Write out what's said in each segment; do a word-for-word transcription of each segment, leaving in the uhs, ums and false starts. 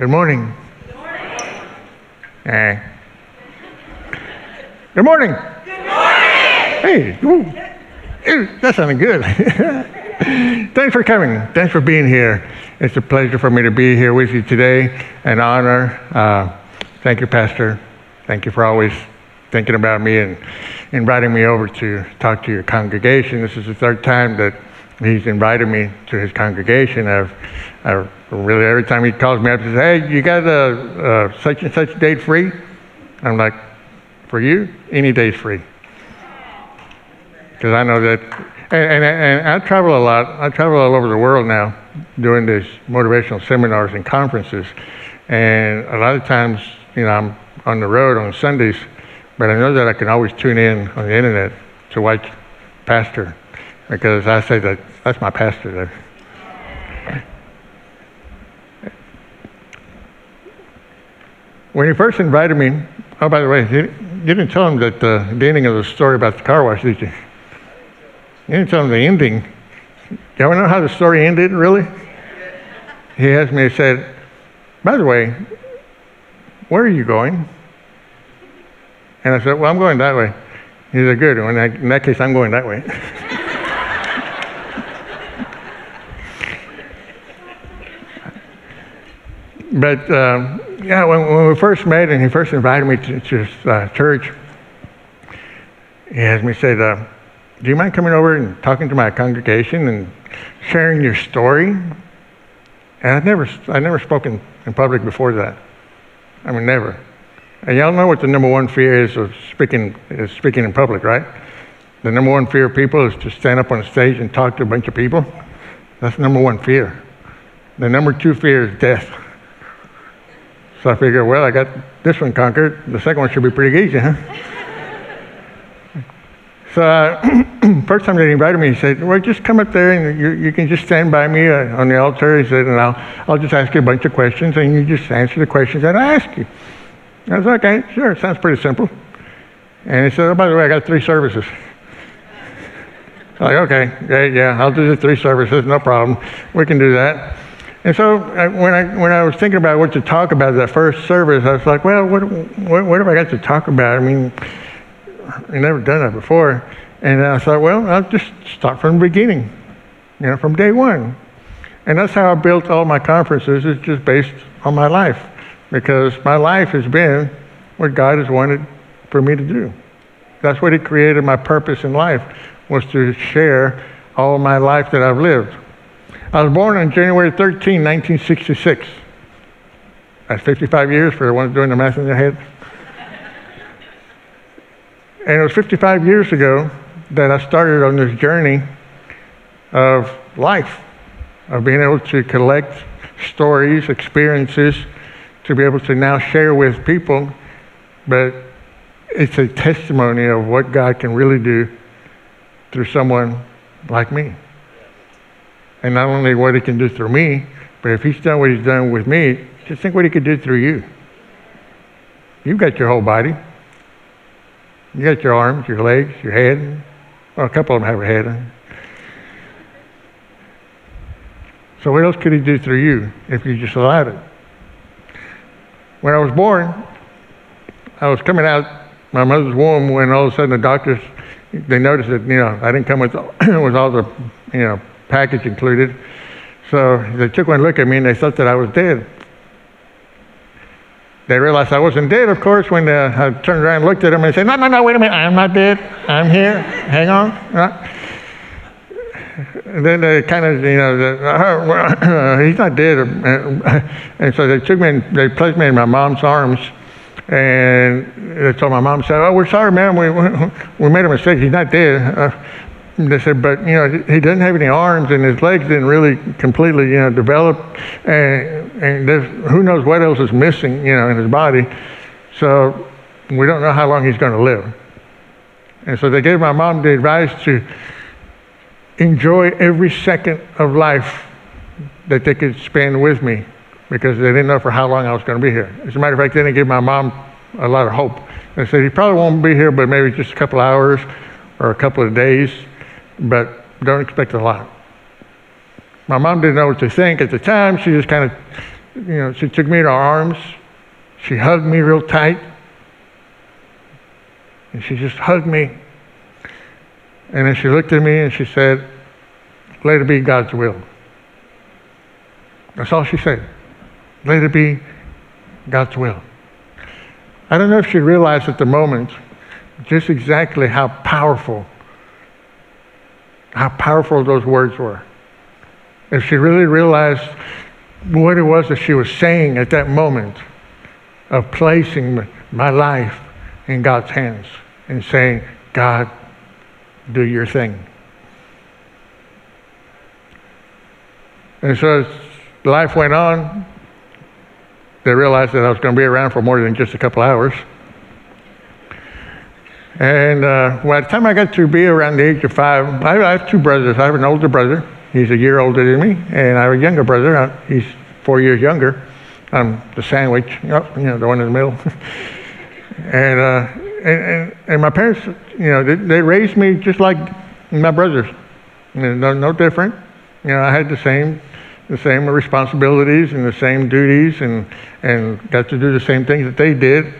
Good morning. Good morning. Eh. Good morning. Good morning. Hey, ooh, that sounded good. Thanks for coming. Thanks for being here. It's a pleasure for me to be here with you today. An honor. Uh, thank you, Pastor. Thank you for always thinking about me and inviting me over to talk to your congregation. This is the third time that he's invited me to his congregation. I've, I've really, every time he calls me up, he says, hey, you got a, a such and such date free? I'm like, for you, any day's free. Because I know that, and, and, and I travel a lot. I travel all over the world now doing these motivational seminars and conferences. And a lot of times, you know, I'm on the road on Sundays, but I know that I can always tune in on the internet to watch Pastor, because I say that that's my pastor there. When he first invited me, oh, by the way, you didn't tell him that uh, the ending of the story about the car wash, did you? You didn't tell him the ending. Do you ever know how the story ended, really? He asked me, he said, by the way, where are you going? And I said, well, I'm going that way. He said, good. And I, in that case, I'm going that way. But um, yeah, when, when we first met and he first invited me to, to his uh, church, he asked me, said, uh, do you mind coming over and talking to my congregation and sharing your story? And I've never, I've never spoken in public before that. I mean, never. And y'all know what the number one fear is of speaking, is speaking in public, right? The number one fear of people is to stand up on a stage and talk to a bunch of people. That's the number one fear. The number two fear is death. So I figured, well, I got this one conquered. The second one should be pretty easy, huh? So uh, first time they invited me, he said, well, just come up there and you, you can just stand by me uh, on the altar. He said, and I'll, I'll just ask you a bunch of questions and you just answer the questions that I ask you. I was like, okay, sure, sounds pretty simple. And he said, oh, by the way, I got three services. I was like, okay, yeah, yeah, I'll do the three services, no problem. We can do that. And so I, when, I, when I was thinking about what to talk about that first service, I was like, well, what, what, what have I got to talk about? I mean, I've never done that before. And I thought, well, I'll just start from the beginning, you know, from day one. And that's how I built all my conferences, is just based on my life. Because my life has been what God has wanted for me to do. That's what he created my purpose in life, was to share all my life that I've lived. I was born on January thirteenth, nineteen sixty-six. That's fifty-five years for the ones doing the math in their head. And it was fifty-five years ago that I started on this journey of life, of being able to collect stories, experiences, to be able to now share with people, but it's a testimony of what God can really do through someone like me. And not only what he can do through me, but if he's done what he's done with me, just think what he could do through you. You've got your whole body. You got your arms, your legs, your head. Well, a couple of them have a head. So what else could he do through you if you just allowed it? When I was born, I was coming out my mother's womb when all of a sudden the doctors, they noticed that, you know, I didn't come with, with all the, you know, package included. So they took one look at me and they thought that I was dead. They realized I wasn't dead, of course, when uh, I turned around and looked at them and said, no, no, no, wait a minute, I'm not dead. I'm here. Hang on. Uh, And then they kind of, you know, the, oh, well, he's not dead. And so they took me and they placed me in my mom's arms. And they told my mom, said, oh, we're sorry, ma'am. We, we made a mistake. He's not dead. Uh, they said, but, you know, he doesn't have any arms and his legs didn't really completely, you know, develop. And, and there's, who knows what else is missing, you know, in his body. So we don't know how long he's going to live. And so they gave my mom the advice to enjoy every second of life that they could spend with me, because they didn't know for how long I was going to be here. As a matter of fact, they didn't give my mom a lot of hope. They said, he probably won't be here, but maybe just a couple hours or a couple of days, but don't expect a lot. My mom didn't know what to think at the time. She just kind of you know, she took me in her arms. She hugged me real tight. And she just hugged me. And then she looked at me and she said, "Let it be God's will." That's all she said. Let it be God's will. I don't know if she realized at the moment just exactly how powerful, how powerful those words were. If she really realized what it was that she was saying at that moment of placing my life in God's hands and saying, "God, do your thing." And so as life went on, they realized that I was going to be around for more than just a couple hours. And uh, by the time I got to be around the age of five, I have two brothers. I have an older brother. He's a year older than me. And I have a younger brother. He's four years younger. I'm the sandwich, oh, you know, the one in the middle. and, uh, and, and and my parents, you know, they, they raised me just like my brothers. You know, no, no different. You know, I had the same the same responsibilities and the same duties, and and got to do the same things that they did.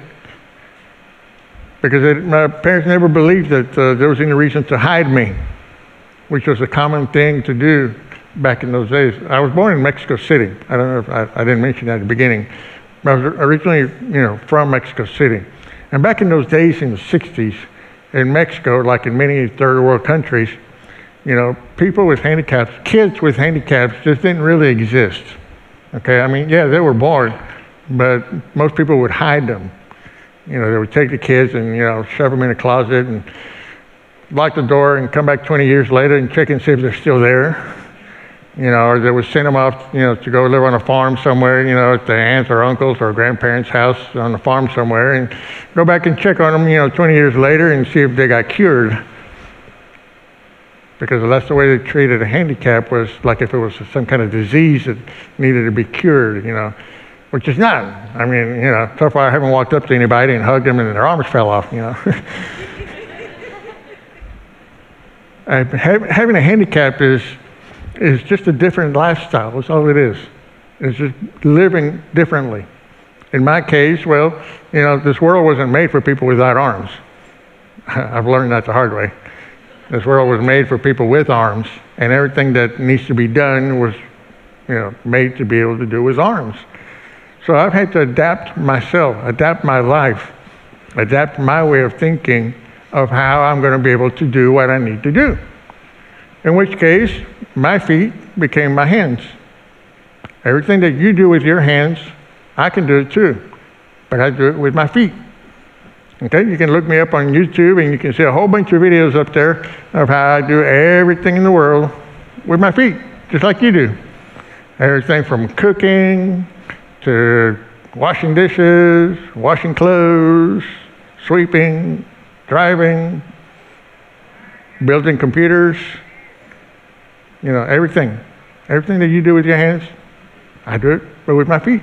Because it, my parents never believed that uh, there was any reason to hide me, which was a common thing to do back in those days. I was born in Mexico City. I don't know if I, I didn't mention that at the beginning. But I was originally, you know, from Mexico City. And back in those days in the sixties, in Mexico, like in many third world countries, you know, people with handicaps, kids with handicaps just didn't really exist. Okay, I mean, yeah, they were born, but most people would hide them. You know, they would take the kids and, you know, shove them in a closet and lock the door and come back twenty years later and check and see if they're still there. You know, or they would send them off, you know, to go live on a farm somewhere, you know, at their aunts or uncles or grandparents' house on a farm somewhere, and go back and check on them, you know, twenty years later and see if they got cured. Because that's the way they treated a handicap, was like if it was some kind of disease that needed to be cured, you know, which is not. I mean, you know, so far I haven't walked up to anybody and hugged them and their arms fell off, you know. Having a handicap is, is just a different lifestyle. That's all it is. It's just living differently. In my case, well, you know, this world wasn't made for people without arms. I've learned that the hard way. This world was made for people with arms, and everything that needs to be done was, you know, made to be able to do with arms. So I've had to adapt myself, adapt my life, adapt my way of thinking of how I'm going to be able to do what I need to do. In which case, my feet became my hands. Everything that you do with your hands, I can do it too, but I do it with my feet. Okay, you can look me up on YouTube and you can see a whole bunch of videos up there of how I do everything in the world with my feet, just like you do. Everything from cooking to washing dishes, washing clothes, sweeping, driving, building computers, you know, everything. Everything that you do with your hands, I do it, but with my feet.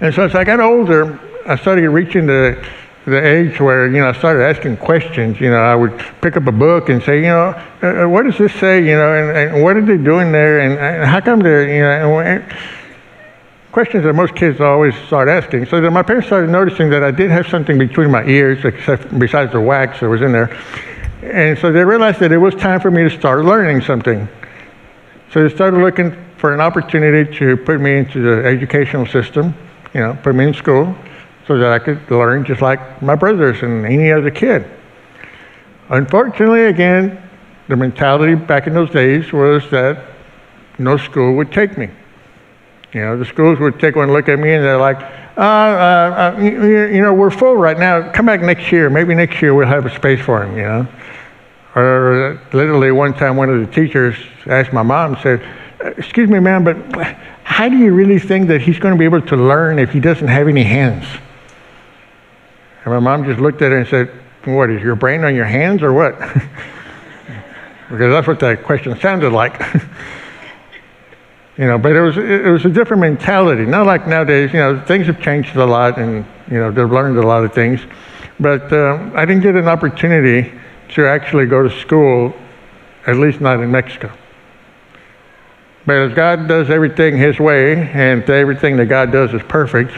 And so as I got older, I started reaching the, the age where, you know, I started asking questions. You know, I would pick up a book and say, you know, uh, what does this say, you know, and, and what are they doing there, and, and how come they're, you know, and, and questions that most kids always start asking. So then my parents started noticing that I did have something between my ears, except besides the wax that was in there. And so they realized that it was time for me to start learning something. So they started looking for an opportunity to put me into the educational system, you know, put me in school, so that I could learn just like my brothers and any other kid. Unfortunately, again, the mentality back in those days was that no school would take me. You know, the schools would take one look at me and they're like, uh, uh, uh, you, you know, we're full right now. Come back next year. Maybe next year we'll have a space for him, you know. Or literally one time one of the teachers asked my mom, said, "Excuse me, ma'am, but how do you really think that he's going to be able to learn if he doesn't have any hands?" And my mom just looked at her and said, "What, is your brain on your hands or what?" Because that's what that question sounded like. You know, but it was, it was a different mentality. Not like nowadays, you know, things have changed a lot and, you know, they've learned a lot of things. But um, I didn't get an opportunity to actually go to school, at least not in Mexico. But as God does everything his way, and everything that God does is perfect,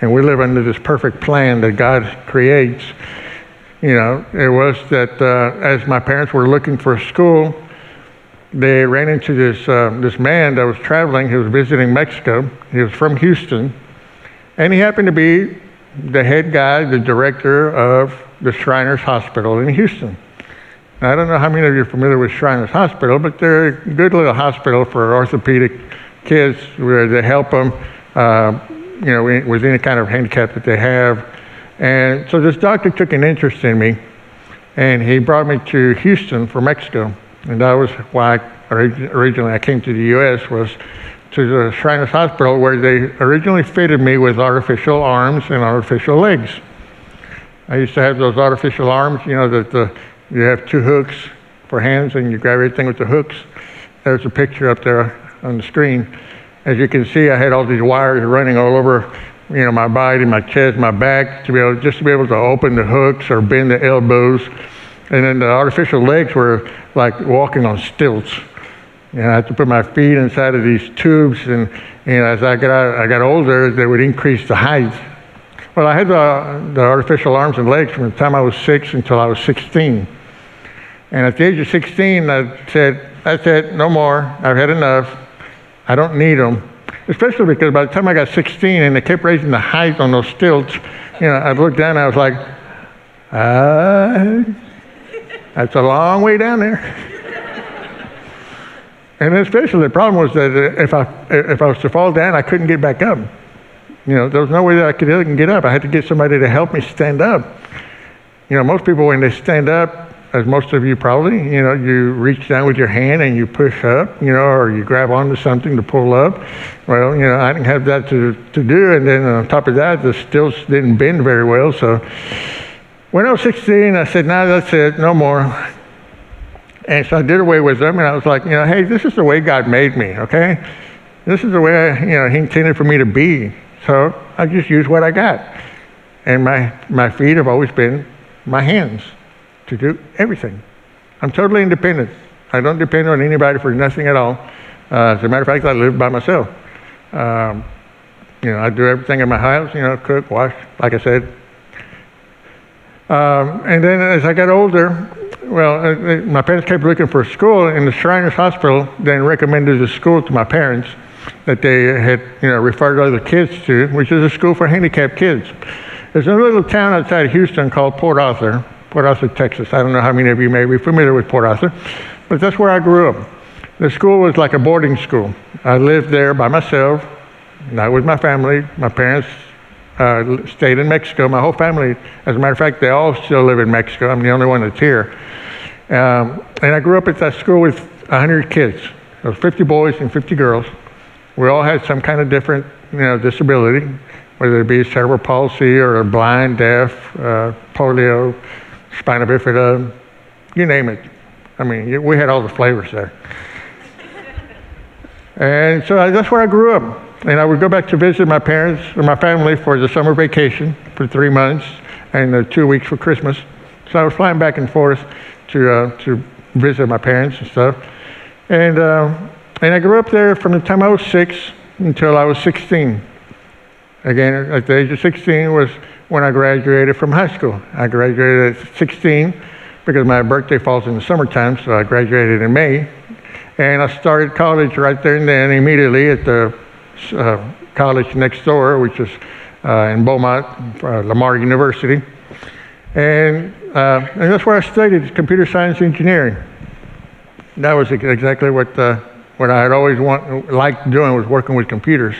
and we live under this perfect plan that God creates, you know, it was that uh, as my parents were looking for a school, they ran into this, uh, this man that was traveling. He was visiting Mexico. He was from Houston, and he happened to be the head guy, the director of the Shriners Hospital in Houston. Now, I don't know how many of you are familiar with Shriners Hospital, but they're a good little hospital for orthopedic kids where they help them, uh, you know, with any kind of handicap that they have. And so this doctor took an interest in me, and he brought me to Houston from Mexico. And that was why I, originally I came to the U S, was to the Shriners Hospital, where they originally fitted me with artificial arms and artificial legs. I used to have those artificial arms, you know, that the you have two hooks for hands, and you grab everything with the hooks. There's a picture up there on the screen. As you can see, I had all these wires running all over, you know, my body, my chest, my back, to be able just to be able to open the hooks or bend the elbows. And then the artificial legs were like walking on stilts. And I had to put my feet inside of these tubes, and, and as I got I got older, they would increase the height. Well, I had the, the artificial arms and legs from the time I was six until I was sixteen. And at the age of sixteen, I said, that's it, no more. I've had enough. I don't need them. Especially because by the time I got sixteen and they kept raising the height on those stilts, you know, I looked down and I was like, ah, that's a long way down there. And especially the problem was that if I, if I was to fall down, I couldn't get back up. You know, there was no way that I could get up. I had to get somebody to help me stand up. You know, most people, when they stand up, as most of you probably, you know, you reach down with your hand and you push up, you know, or you grab onto something to pull up. Well, you know, I didn't have that to, to do. And then on top of that, the stilts didn't bend very well. So when I was sixteen, I said, no, nah, that's it, no more. And so I did away with them. And I was like, you know, hey, this is the way God made me, okay? This is the way, I, you know, he intended for me to be. So I just used what I got. And my, my feet have always been my hands to do everything. I'm totally independent. I don't depend on anybody for nothing at all. Uh, as a matter of fact, I live by myself. Um, you know, I do everything in my house, you know, cook, wash, like I said. Um, and then as I got older, well, uh, my parents kept looking for a school, and the Shriners Hospital then recommended a school to my parents that they had, you know, referred other kids to, which is a school for handicapped kids. There's a little town outside of Houston called Port Arthur, Port Arthur, Texas. I don't know how many of you may be familiar with Port Arthur, but that's where I grew up. The school was like a boarding school. I lived there by myself, not with my family. My parents uh, stayed in Mexico. My whole family, as a matter of fact, they all still live in Mexico. I'm the only one that's here. Um, and I grew up at that school with one hundred kids. There was fifty boys and fifty girls. We all had some kind of different, you know, disability, whether it be cerebral palsy or blind, deaf, uh, polio, spina bifida, you name it. I mean, we had all the flavors there. And so I, that's where I grew up. And I would go back to visit my parents or my family for the summer vacation for three months and uh, two weeks for Christmas. So I was flying back and forth to uh, to visit my parents and stuff. And uh, and I grew up there from the time I was six until I was sixteen. Again, at the age of sixteen was when I graduated from high school. I graduated at sixteen because my birthday falls in the summertime, so I graduated in May. And I started college right there and then immediately at the uh, college next door, which is uh, in Beaumont, uh, Lamar University. And, uh, and that's where I studied computer science engineering. That was exactly what, uh, what I had always want, liked doing, was working with computers.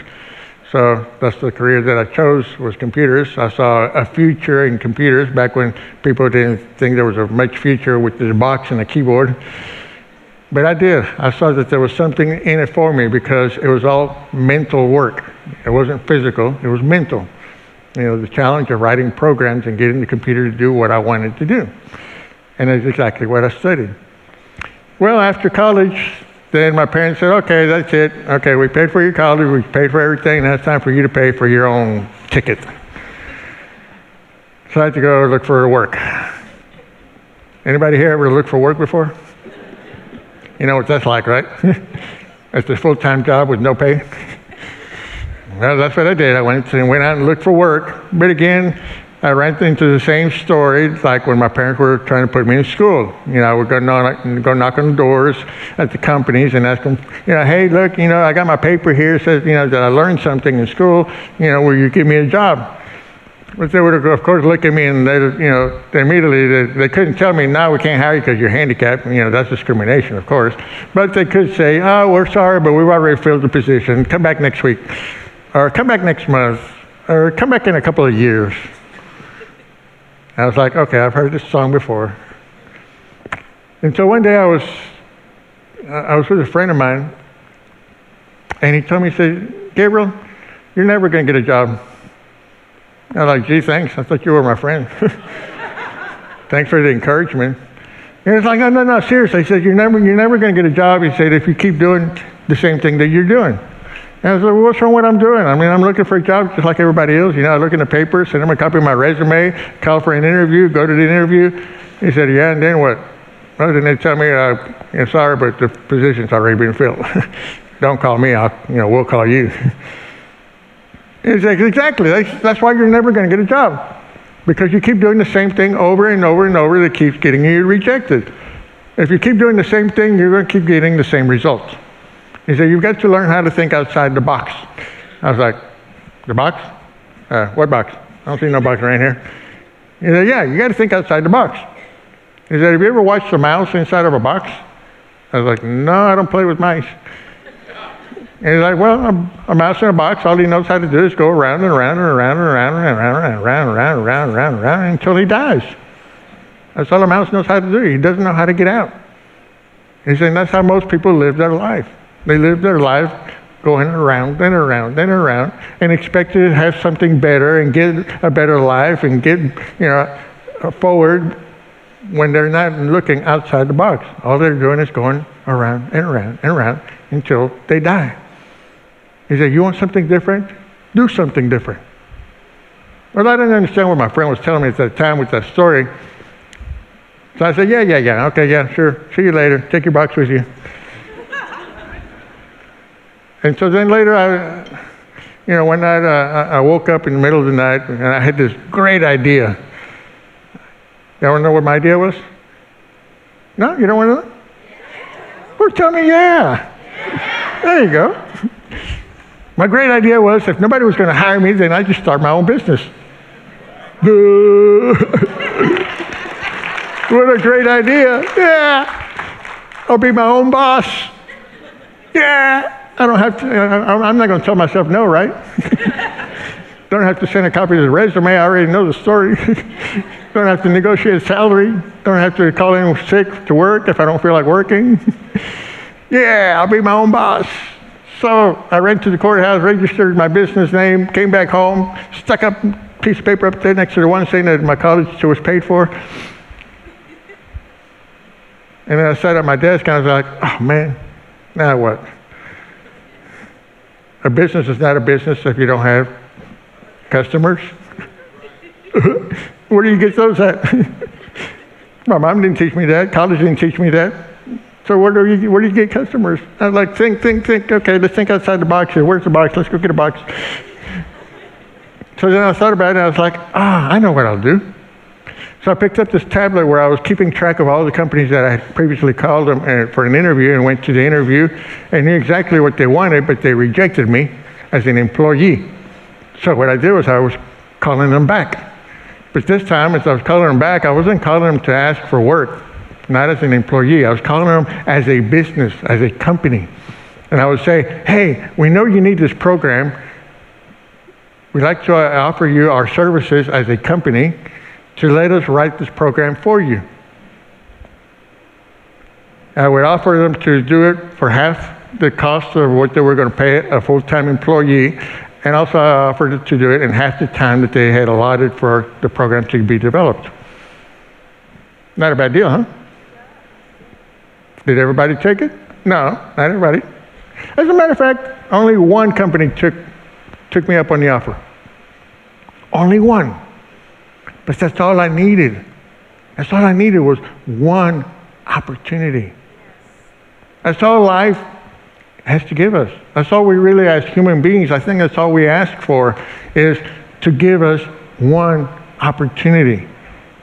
So that's the career that I chose, was computers. I saw a future in computers back when people didn't think there was a much future with this box and a keyboard. But I did. I saw that there was something in it for me because it was all mental work. It wasn't physical. It was mental. You know, the challenge of writing programs and getting the computer to do what I wanted to do. And that's exactly what I studied. Well, after college, then my parents said, okay, that's it. Okay, we paid for your college, we paid for everything, now it's time for you to pay for your own ticket. So I had to go look for work. Anybody here ever looked for work before? You know what that's like, right? It's a full-time job with no pay. Well, that's what I did. I went and went out and looked for work. But again, I ran into the same story, like when my parents were trying to put me in school. You know, I would go knock, go knock on doors at the companies and ask them, you know, hey, look, you know, I got my paper here. It says, you know, that I learned something in school. You know, will you give me a job? But they would, of course, look at me and they, you know, they immediately they, they couldn't tell me, no, we can't hire you because you're handicapped. You know, that's discrimination, of course. But they could say, oh, we're sorry, but we've already filled the position. Come back next week, or come back next month, or come back in a couple of years. I was like, okay, I've heard this song before. And so one day I was, I was with a friend of mine, and he told me, he said, Gabriel, you're never going to get a job. I was like, gee, thanks. I thought you were my friend. Thanks for the encouragement. And it's like, no, no, no, seriously. He said, you're never, you're never going to get a job. He said, if you keep doing the same thing that you're doing. And I was like, well, what's wrong with what I'm doing? I mean, I'm looking for a job just like everybody else. You know, I look in the paper, send them a copy of my resume, call for an interview, go to the interview. He said, yeah, and then what? Well, then they tell me, uh, yeah, sorry, but the position's already been filled. Don't call me, I'll, you know, we'll call you. It's like, exactly, that's, that's why you're never going to get a job. Because you keep doing the same thing over and over and over that keeps getting you rejected. If you keep doing the same thing, you're going to keep getting the same results. He said, you've got to learn how to think outside the box. I was like, the box? Uh, what box? I don't see no box around here. He said, yeah, you got to think outside the box. He said, have you ever watched a mouse inside of a box? I was like, no, I don't play with mice. And he's like, well, a, a mouse in a box, all he knows how to do is go around and around and around and around and around and around and around and around and around and around until he dies. That's all a mouse knows how to do. He doesn't know how to get out. He said, that's how most people live their life. They live their life going around and around and around and expect to have something better and get a better life and get, you know, forward when they're not looking outside the box. All they're doing is going around and around and around until they die. He said, you want something different? Do something different. Well, I didn't understand what my friend was telling me at that time with that story. So I said, yeah, yeah, yeah, okay, yeah, sure. See you later. Take your box with you. And so then later, I, you know, one night uh, I woke up in the middle of the night and I had this great idea. Y'all want to know what my idea was? No, you don't want to know? Well, tell me, yeah. yeah. There you go. My great idea was if nobody was going to hire me, then I'd just start my own business. What a great idea. Yeah. I'll be my own boss. Yeah. I don't have to, I'm not going to tell myself no, right? Don't have to send a copy of the resume. I already know the story. Don't have to negotiate a salary. Don't have to call in sick to work if I don't feel like working. Yeah, I'll be my own boss. So I ran to the courthouse, registered my business name, came back home, stuck up a piece of paper up there next to the one saying that my college was paid for. And then I sat at my desk and I was like, oh man, now what? A business is not a business if you don't have customers. Where do you get those at? My mom didn't teach me that. College didn't teach me that. So where do you, where do you get customers? I was like, think, think, think. Okay, let's think outside the box here. Where's the box? Let's go get a box. So then I thought about it, and I was like, ah, I know what I'll do. So I picked up this tablet where I was keeping track of all the companies that I had previously called them for an interview and went to the interview and knew exactly what they wanted, but they rejected me as an employee. So what I did was I was calling them back. But this time, as I was calling them back, I wasn't calling them to ask for work, not as an employee. I was calling them as a business, as a company. And I would say, hey, we know you need this program. We'd like to offer you our services as a company to let us write this program for you. I would offer them to do it for half the cost of what they were going to pay a full-time employee, and also I offered to do it in half the time that they had allotted for the program to be developed. Not a bad deal, huh? Did everybody take it? No, not everybody. As a matter of fact, only one company took, took me up on the offer. Only one. But that's all I needed. That's all I needed was one opportunity. That's all life has to give us. That's all we really, as human beings, I think that's all we ask for, is to give us one opportunity.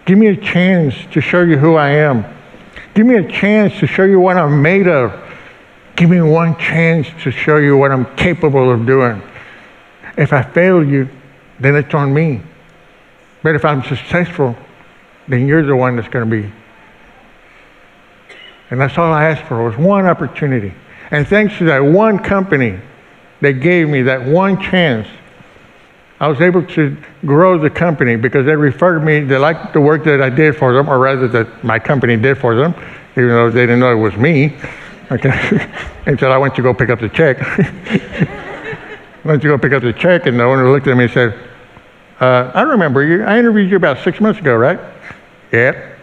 Give me a chance to show you who I am. Give me a chance to show you what I'm made of. Give me one chance to show you what I'm capable of doing. If I fail you, then it's on me. But if I'm successful, then you're the one that's going to be. And that's all I asked for, was one opportunity. And thanks to that one company that gave me that one chance, I was able to grow the company because they referred me, they liked the work that I did for them, or rather that my company did for them, even though they didn't know it was me. Okay. Until I went to go pick up the check. I went to go pick up the check, and the owner looked at me and said, uh, I remember you, I interviewed you about six months ago, right? Yeah.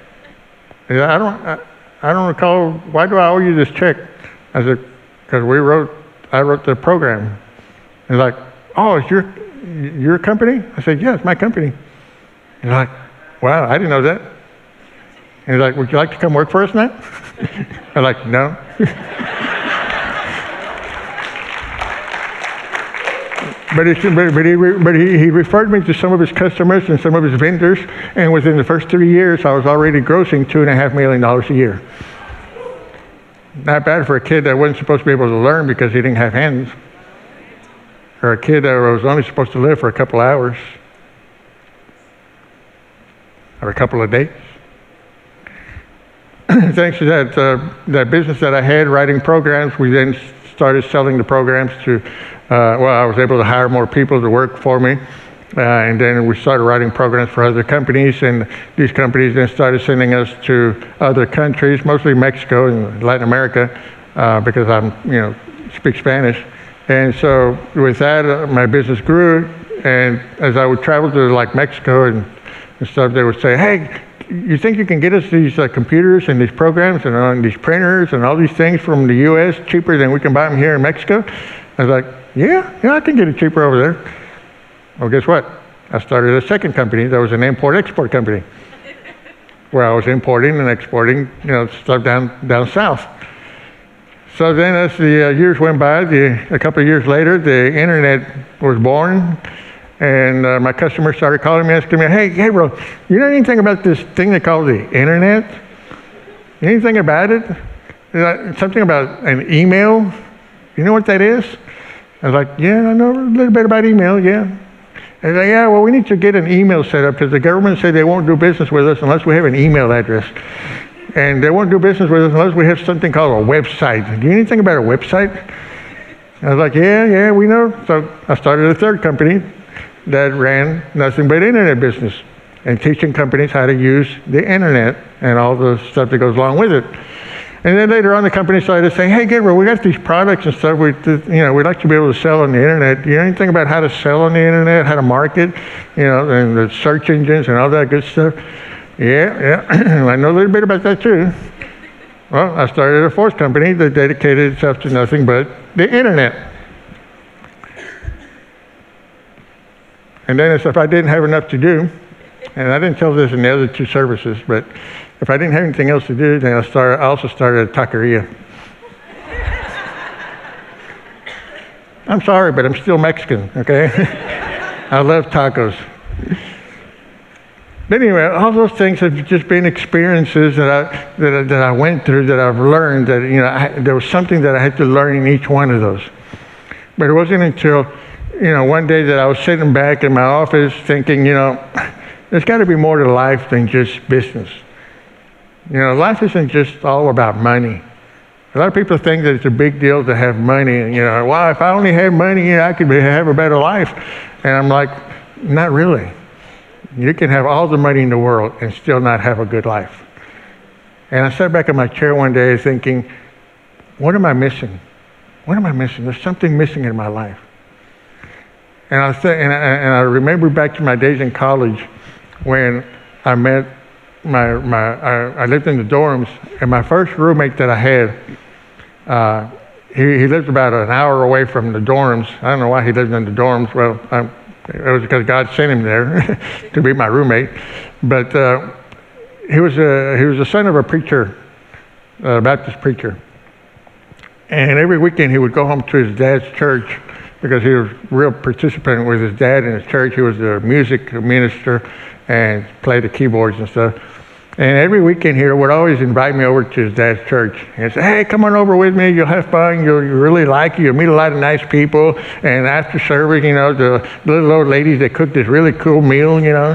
Said, I don't, I, I don't recall, why do I owe you this check? I said, because we wrote, I wrote the program. He's like, oh, it's your, your company? I said, yeah, it's my company. He's like, wow, I didn't know that. And he's like, would you like to come work for us now? I'm like, no. But, it's, but, but, he, but he, he referred me to some of his customers and some of his vendors, and within the first three years, I was already grossing two and a half million dollars a year. Not bad for a kid that wasn't supposed to be able to learn because he didn't have hands, or a kid that was only supposed to live for a couple hours, or a couple of days. Thanks to that, uh, that business that I had, writing programs, we then started selling the programs to, uh, well, I was able to hire more people to work for me. Uh, and then we started writing programs for other companies, and these companies then started sending us to other countries, mostly Mexico and Latin America, uh, because I'm, you know, speak Spanish. And so with that, uh, my business grew, and as I would travel to like Mexico and, and stuff, they would say, hey, you think you can get us these uh, computers and these programs and, uh, and these printers and all these things from the U S cheaper than we can buy them here in Mexico? I was like, yeah, yeah, I can get it cheaper over there. Well, guess what? I started a second company that was an import-export company, where I was importing and exporting, you know, stuff down down south. So then, as the uh, years went by, the, a couple of years later, the internet was born, and uh, my customers started calling me, asking me, "Hey, hey, bro, you know anything about this thing they call the internet? You know anything about it? Something about an email? You know what that is?" I was like, "Yeah, I know a little bit about email, yeah." And they, yeah, well, we need to get an email set up because the government said they won't do business with us unless we have an email address. And they won't do business with us unless we have something called a website. Do you know anything about a website? I was like, yeah, yeah, we know. So I started a third company that ran nothing but internet business and teaching companies how to use the internet and all the stuff that goes along with it. And then later on, the company started saying, hey, Gabriel, we got these products and stuff. We, you know, we'd like to be able to sell on the internet. You know anything about how to sell on the internet, how to market, you know, and the search engines and all that good stuff? Yeah, yeah, I know a little bit about that too. Well, I started a fourth company that dedicated itself to nothing but the internet. And then as if I didn't have enough to do, and I didn't tell this in the other two services, but if I didn't have anything else to do, then I, started, I also started a taqueria. I'm sorry, but I'm still Mexican, okay? I love tacos. But anyway, all those things have just been experiences that I, that I, that I went through, that I've learned, that, you know, I, there was something that I had to learn in each one of those. But it wasn't until, you know, one day that I was sitting back in my office thinking, you know, there's got to be more to life than just business. You know, life isn't just all about money. A lot of people think that it's a big deal to have money. And, you know, well, if I only had money, you know, I could have a better life. And I'm like, not really. You can have all the money in the world and still not have a good life. And I sat back in my chair one day thinking, what am I missing? What am I missing? There's something missing in my life. And I, th and I, and I remember back to my days in college when I met My, my, I, I lived in the dorms, and my first roommate that I had, uh, he, he lived about an hour away from the dorms. I don't know why he lived in the dorms. Well, I'm, it was because God sent him there to be my roommate. But uh, he was a, he was the son of a preacher, a Baptist preacher. And every weekend he would go home to his dad's church because he was a real participant with his dad in his church. He was the music minister and played the keyboards and stuff. And every weekend he would always invite me over to his dad's church and say, "Hey, come on over with me. You'll have fun. You'll really like it. You'll meet a lot of nice people." And after service, you know, the little old ladies, they cooked this really cool meal, you know.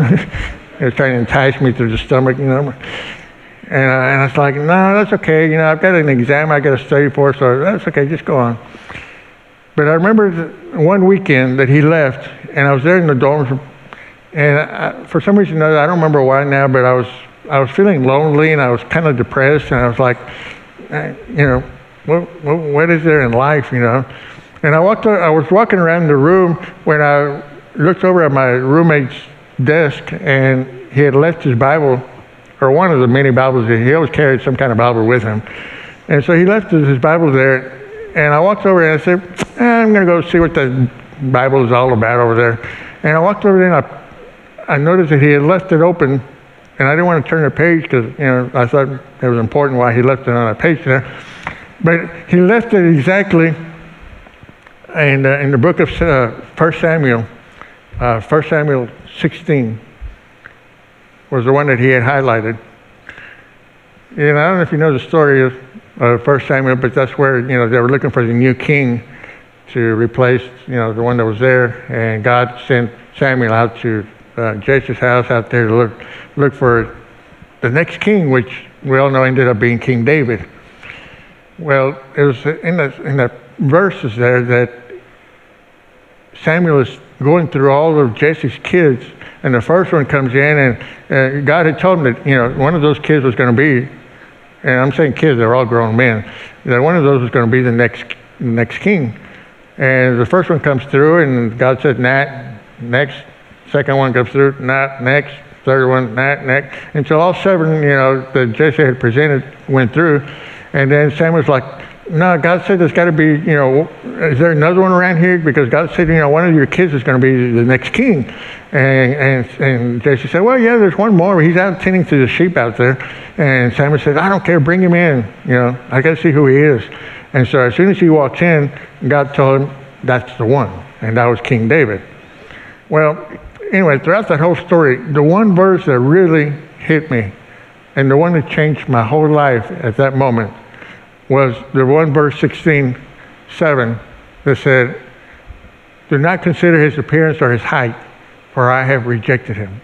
They were trying to entice me through the stomach, you know. And, uh, and I was like, "No, that's okay. You know, I've got an exam I got to study for, so that's okay. Just go on." But I remember one weekend that he left, and I was there in the dorms, and I, for some reason or another, I don't remember why now, but I was I was feeling lonely and I was kind of depressed, and I was like, you know, what, what, what is there in life, you know? And I walked. I was walking around the room when I looked over at my roommate's desk, and he had left his Bible, or one of the many Bibles. He always carried some kind of Bible with him. And so he left his Bible there, and I walked over and I said, eh, I'm gonna go see what the Bible is all about over there. And I walked over there and I, I noticed that he had left it open, and I didn't want to turn the page because, you know, I thought it was important why he left it on a page there. But he left it exactly in the, in the book of uh, First Samuel, uh, First Samuel sixteen. Was the one that he had highlighted. And I don't know if you know the story of uh, First Samuel, but that's where, you know, they were looking for the new king to replace, you know, the one that was there. And God sent Samuel out to uh, Jesse's house out there to look, look for the next king, which we all know ended up being King David. Well, it was in the, in the verses there that Samuel is going through all of Jesse's kids, and the first one comes in, and uh, God had told him that, you know, one of those kids was going to be, and I'm saying kids, they're all grown men, that one of those was going to be the next next king. And the first one comes through, and God said, nah, next. Second one comes through, nah, next. Third one, nah, next. Until all seven, you know, that Jesse had presented went through. And then Samuel's like, no, God said there's got to be, you know, is there another one around here? Because God said, you know, one of your kids is going to be the next king. And and, and Jesse said, well, yeah, there's one more. He's out tending to the sheep out there. And Samuel said, I don't care. Bring him in. You know, I got to see who he is. And so as soon as he walked in, God told him that's the one. And that was King David. Well, anyway, throughout that whole story, the one verse that really hit me and the one that changed my whole life at that moment was the one verse sixteen, seven that said, do not consider his appearance or his height, for I have rejected him.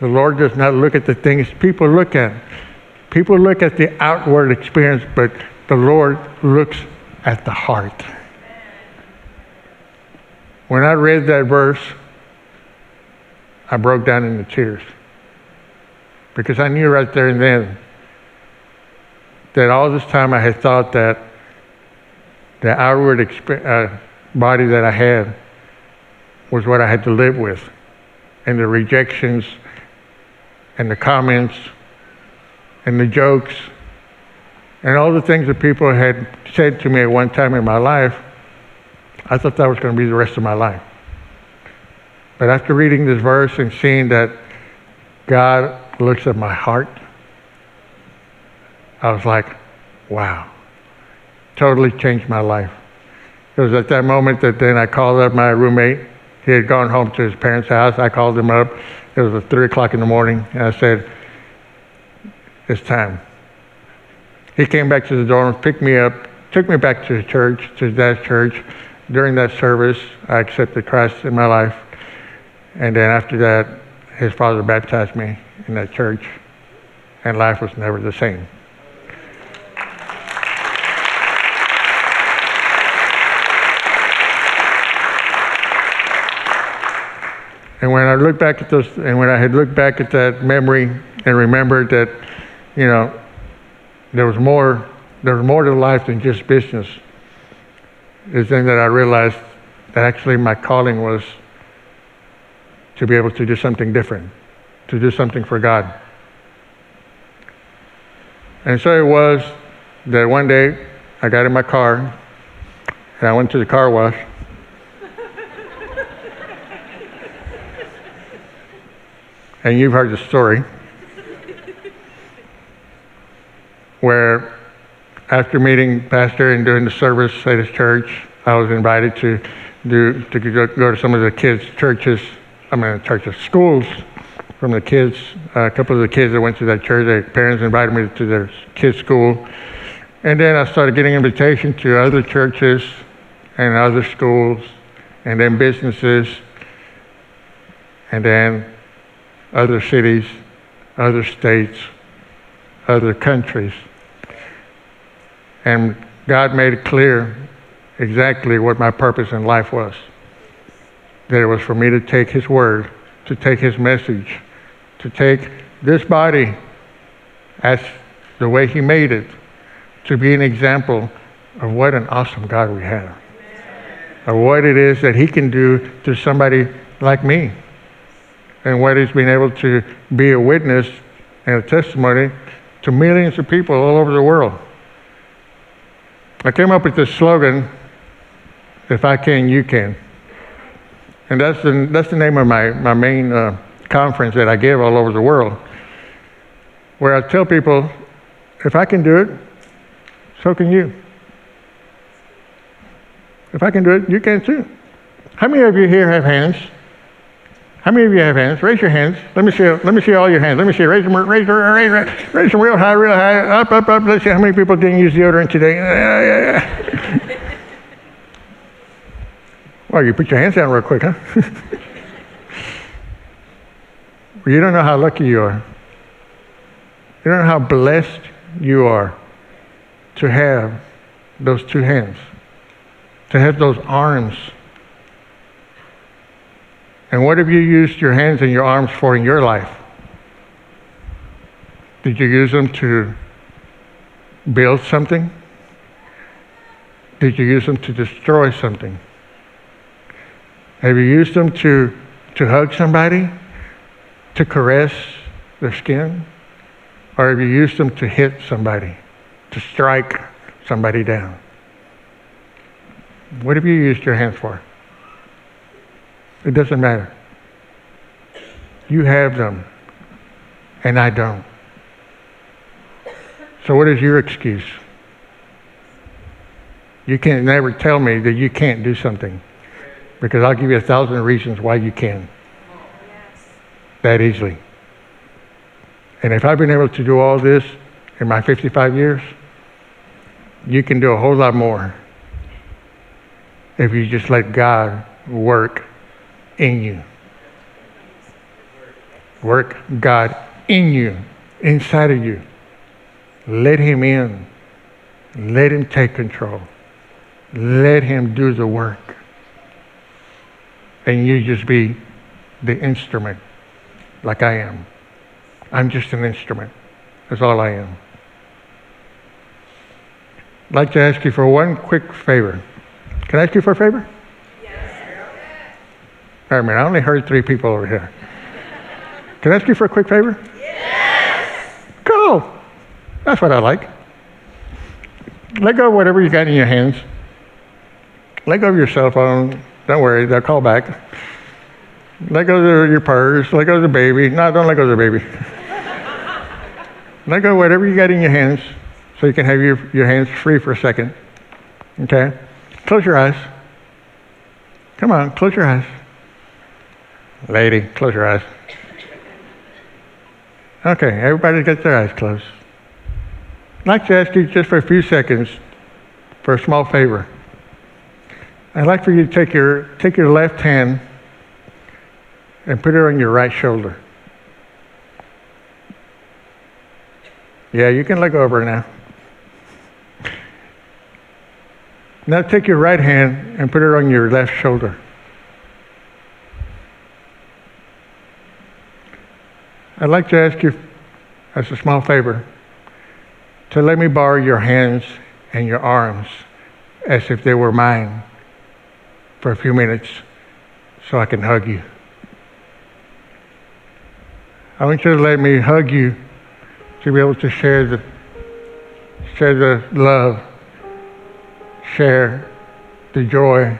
The Lord does not look at the things people look at. People look at the outward appearance, but the Lord looks at the heart. When I read that verse, I broke down into tears because I knew right there and then that all this time I had thought that the outward uh, body that I had was what I had to live with, and the rejections and the comments and the jokes and all the things that people had said to me at one time in my life, I thought that was going to be the rest of my life. But after reading this verse and seeing that God looks at my heart, I was like, wow, totally changed my life. It was at that moment that then I called up my roommate. He had gone home to his parents' house. I called him up. It was at three o'clock in the morning, and I said, it's time. He came back to the dorm, picked me up, took me back to the church, to his dad's church. During that service, I accepted Christ in my life. And then after that, his father baptized me in that church, and life was never the same. And when I looked back at those, and when I had looked back at that memory and remembered that, you know, there was more, there was more to life than just business, is then that I realized that actually my calling was to be able to do something different, to do something for God. And so it was that one day I got in my car and I went to the car wash. And you've heard the story where after meeting Pastor and doing the service at his church, I was invited to do to go to some of the kids' churches. I mean, churches, schools from the kids. Uh, a couple of the kids that went to that church, their parents invited me to their kids' school, and then I started getting invitations to other churches and other schools, and then businesses, and then other cities, other states, other countries. And God made it clear exactly what my purpose in life was. That it was for me to take His word, to take His message, to take this body as the way He made it, to be an example of what an awesome God we have, of what it is that He can do to somebody like me, and what He's been able to be a witness and a testimony to millions of people all over the world. I came up with this slogan, "If I can, you can." And that's the, that's the name of my, my main uh, conference that I give all over the world, where I tell people, if I can do it, so can you. If I can do it, you can too. How many of you here have hands? How many of you have hands? Raise your hands. Let me see. Let me see all your hands. Let me see. Raise them. Raise them. Raise them. Raise them real high. Real high. Up. Up. Up. Let's see how many people didn't use deodorant today. Yeah, yeah, yeah. Well, you put your hands down real quick, huh? Well, you don't know how lucky you are. You don't know how blessed you are to have those two hands, to have those arms. And what have you used your hands and your arms for in your life? Did you use them to build something? Did you use them to destroy something? Have you used them to, to hug somebody, to caress their skin? Or have you used them to hit somebody, to strike somebody down? What have you used your hands for? It doesn't matter. You have them, and I don't. So what is your excuse? You can never tell me that you can't do something, because I'll give you a thousand reasons why you can. Yes. That easily. And if I've been able to do all this in my fifty-five years, you can do a whole lot more if you just let God work in you. Work God in you, inside of you. Let Him in. Let Him take control. Let Him do the work. And you just be the instrument, like I am. I'm just an instrument. That's all I am. I'd like to ask you for one quick favor. Can I ask you for a favor? Wait a minute, I only heard three people over here. Can I ask you for a quick favor? Yes! Cool. That's what I like. Let go of whatever you got in your hands. Let go of your cell phone. Don't worry, they'll call back. Let go of your purse. Let go of the baby. No, don't let go of the baby. Let go of whatever you got in your hands so you can have your, your hands free for a second. Okay? Close your eyes. Come on, close your eyes. Lady, close your eyes. Okay, everybody gets their eyes closed. I'd like to ask you just for a few seconds for a small favor. I'd like for you to take your, take your left hand and put it on your right shoulder. Yeah, you can look over now. Now take your right hand and put it on your left shoulder. I'd like to ask you, as a small favor, to let me borrow your hands and your arms as if they were mine for a few minutes so I can hug you. I want you to let me hug you to be able to share the, share the love, share the joy,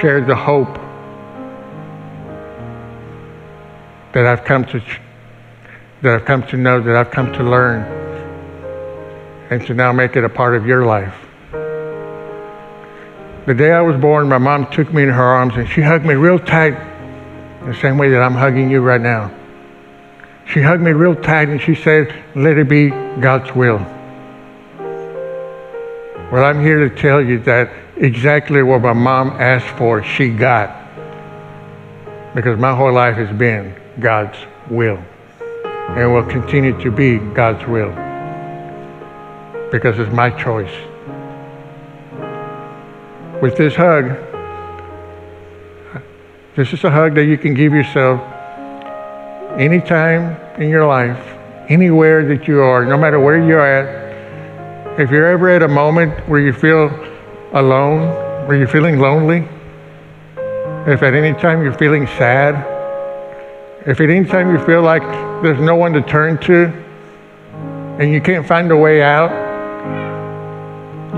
share the hope that I've come to, that I've come to know, that I've come to learn, and to now make it a part of your life. The day I was born, my mom took me in her arms and she hugged me real tight, the same way that I'm hugging you right now. She hugged me real tight and she said, let it be God's will. Well, I'm here to tell you that exactly what my mom asked for, she got. Because my whole life has been God's will. And will continue to be God's will. Because it's my choice. With this hug, this is a hug that you can give yourself anytime in your life, anywhere that you are, no matter where you're at. If you're ever at a moment where you feel alone, where you're feeling lonely, if at any time you're feeling sad, if at any time you feel like there's no one to turn to and you can't find a way out,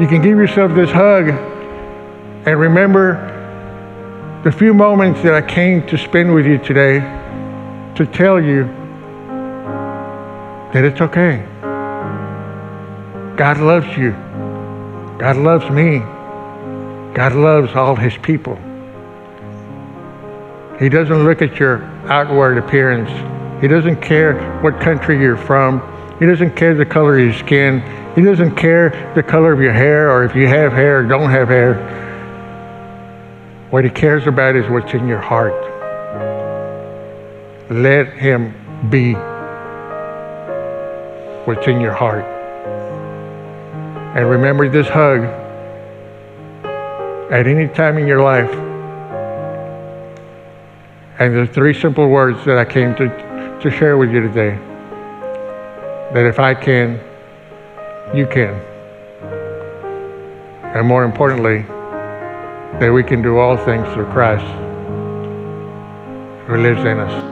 you can give yourself this hug and remember the few moments that I came to spend with you today to tell you that it's okay. God loves you. God loves me. God loves all his people. He doesn't look at your outward appearance. He doesn't care what country you're from. He doesn't care the color of your skin. He doesn't care the color of your hair or if you have hair or don't have hair. What he cares about is what's in your heart. Let him be what's in your heart. And remember this hug at any time in your life. And the three simple words that I came to, to share with you today. That if I can, you can. And more importantly, that we can do all things through Christ who lives in us.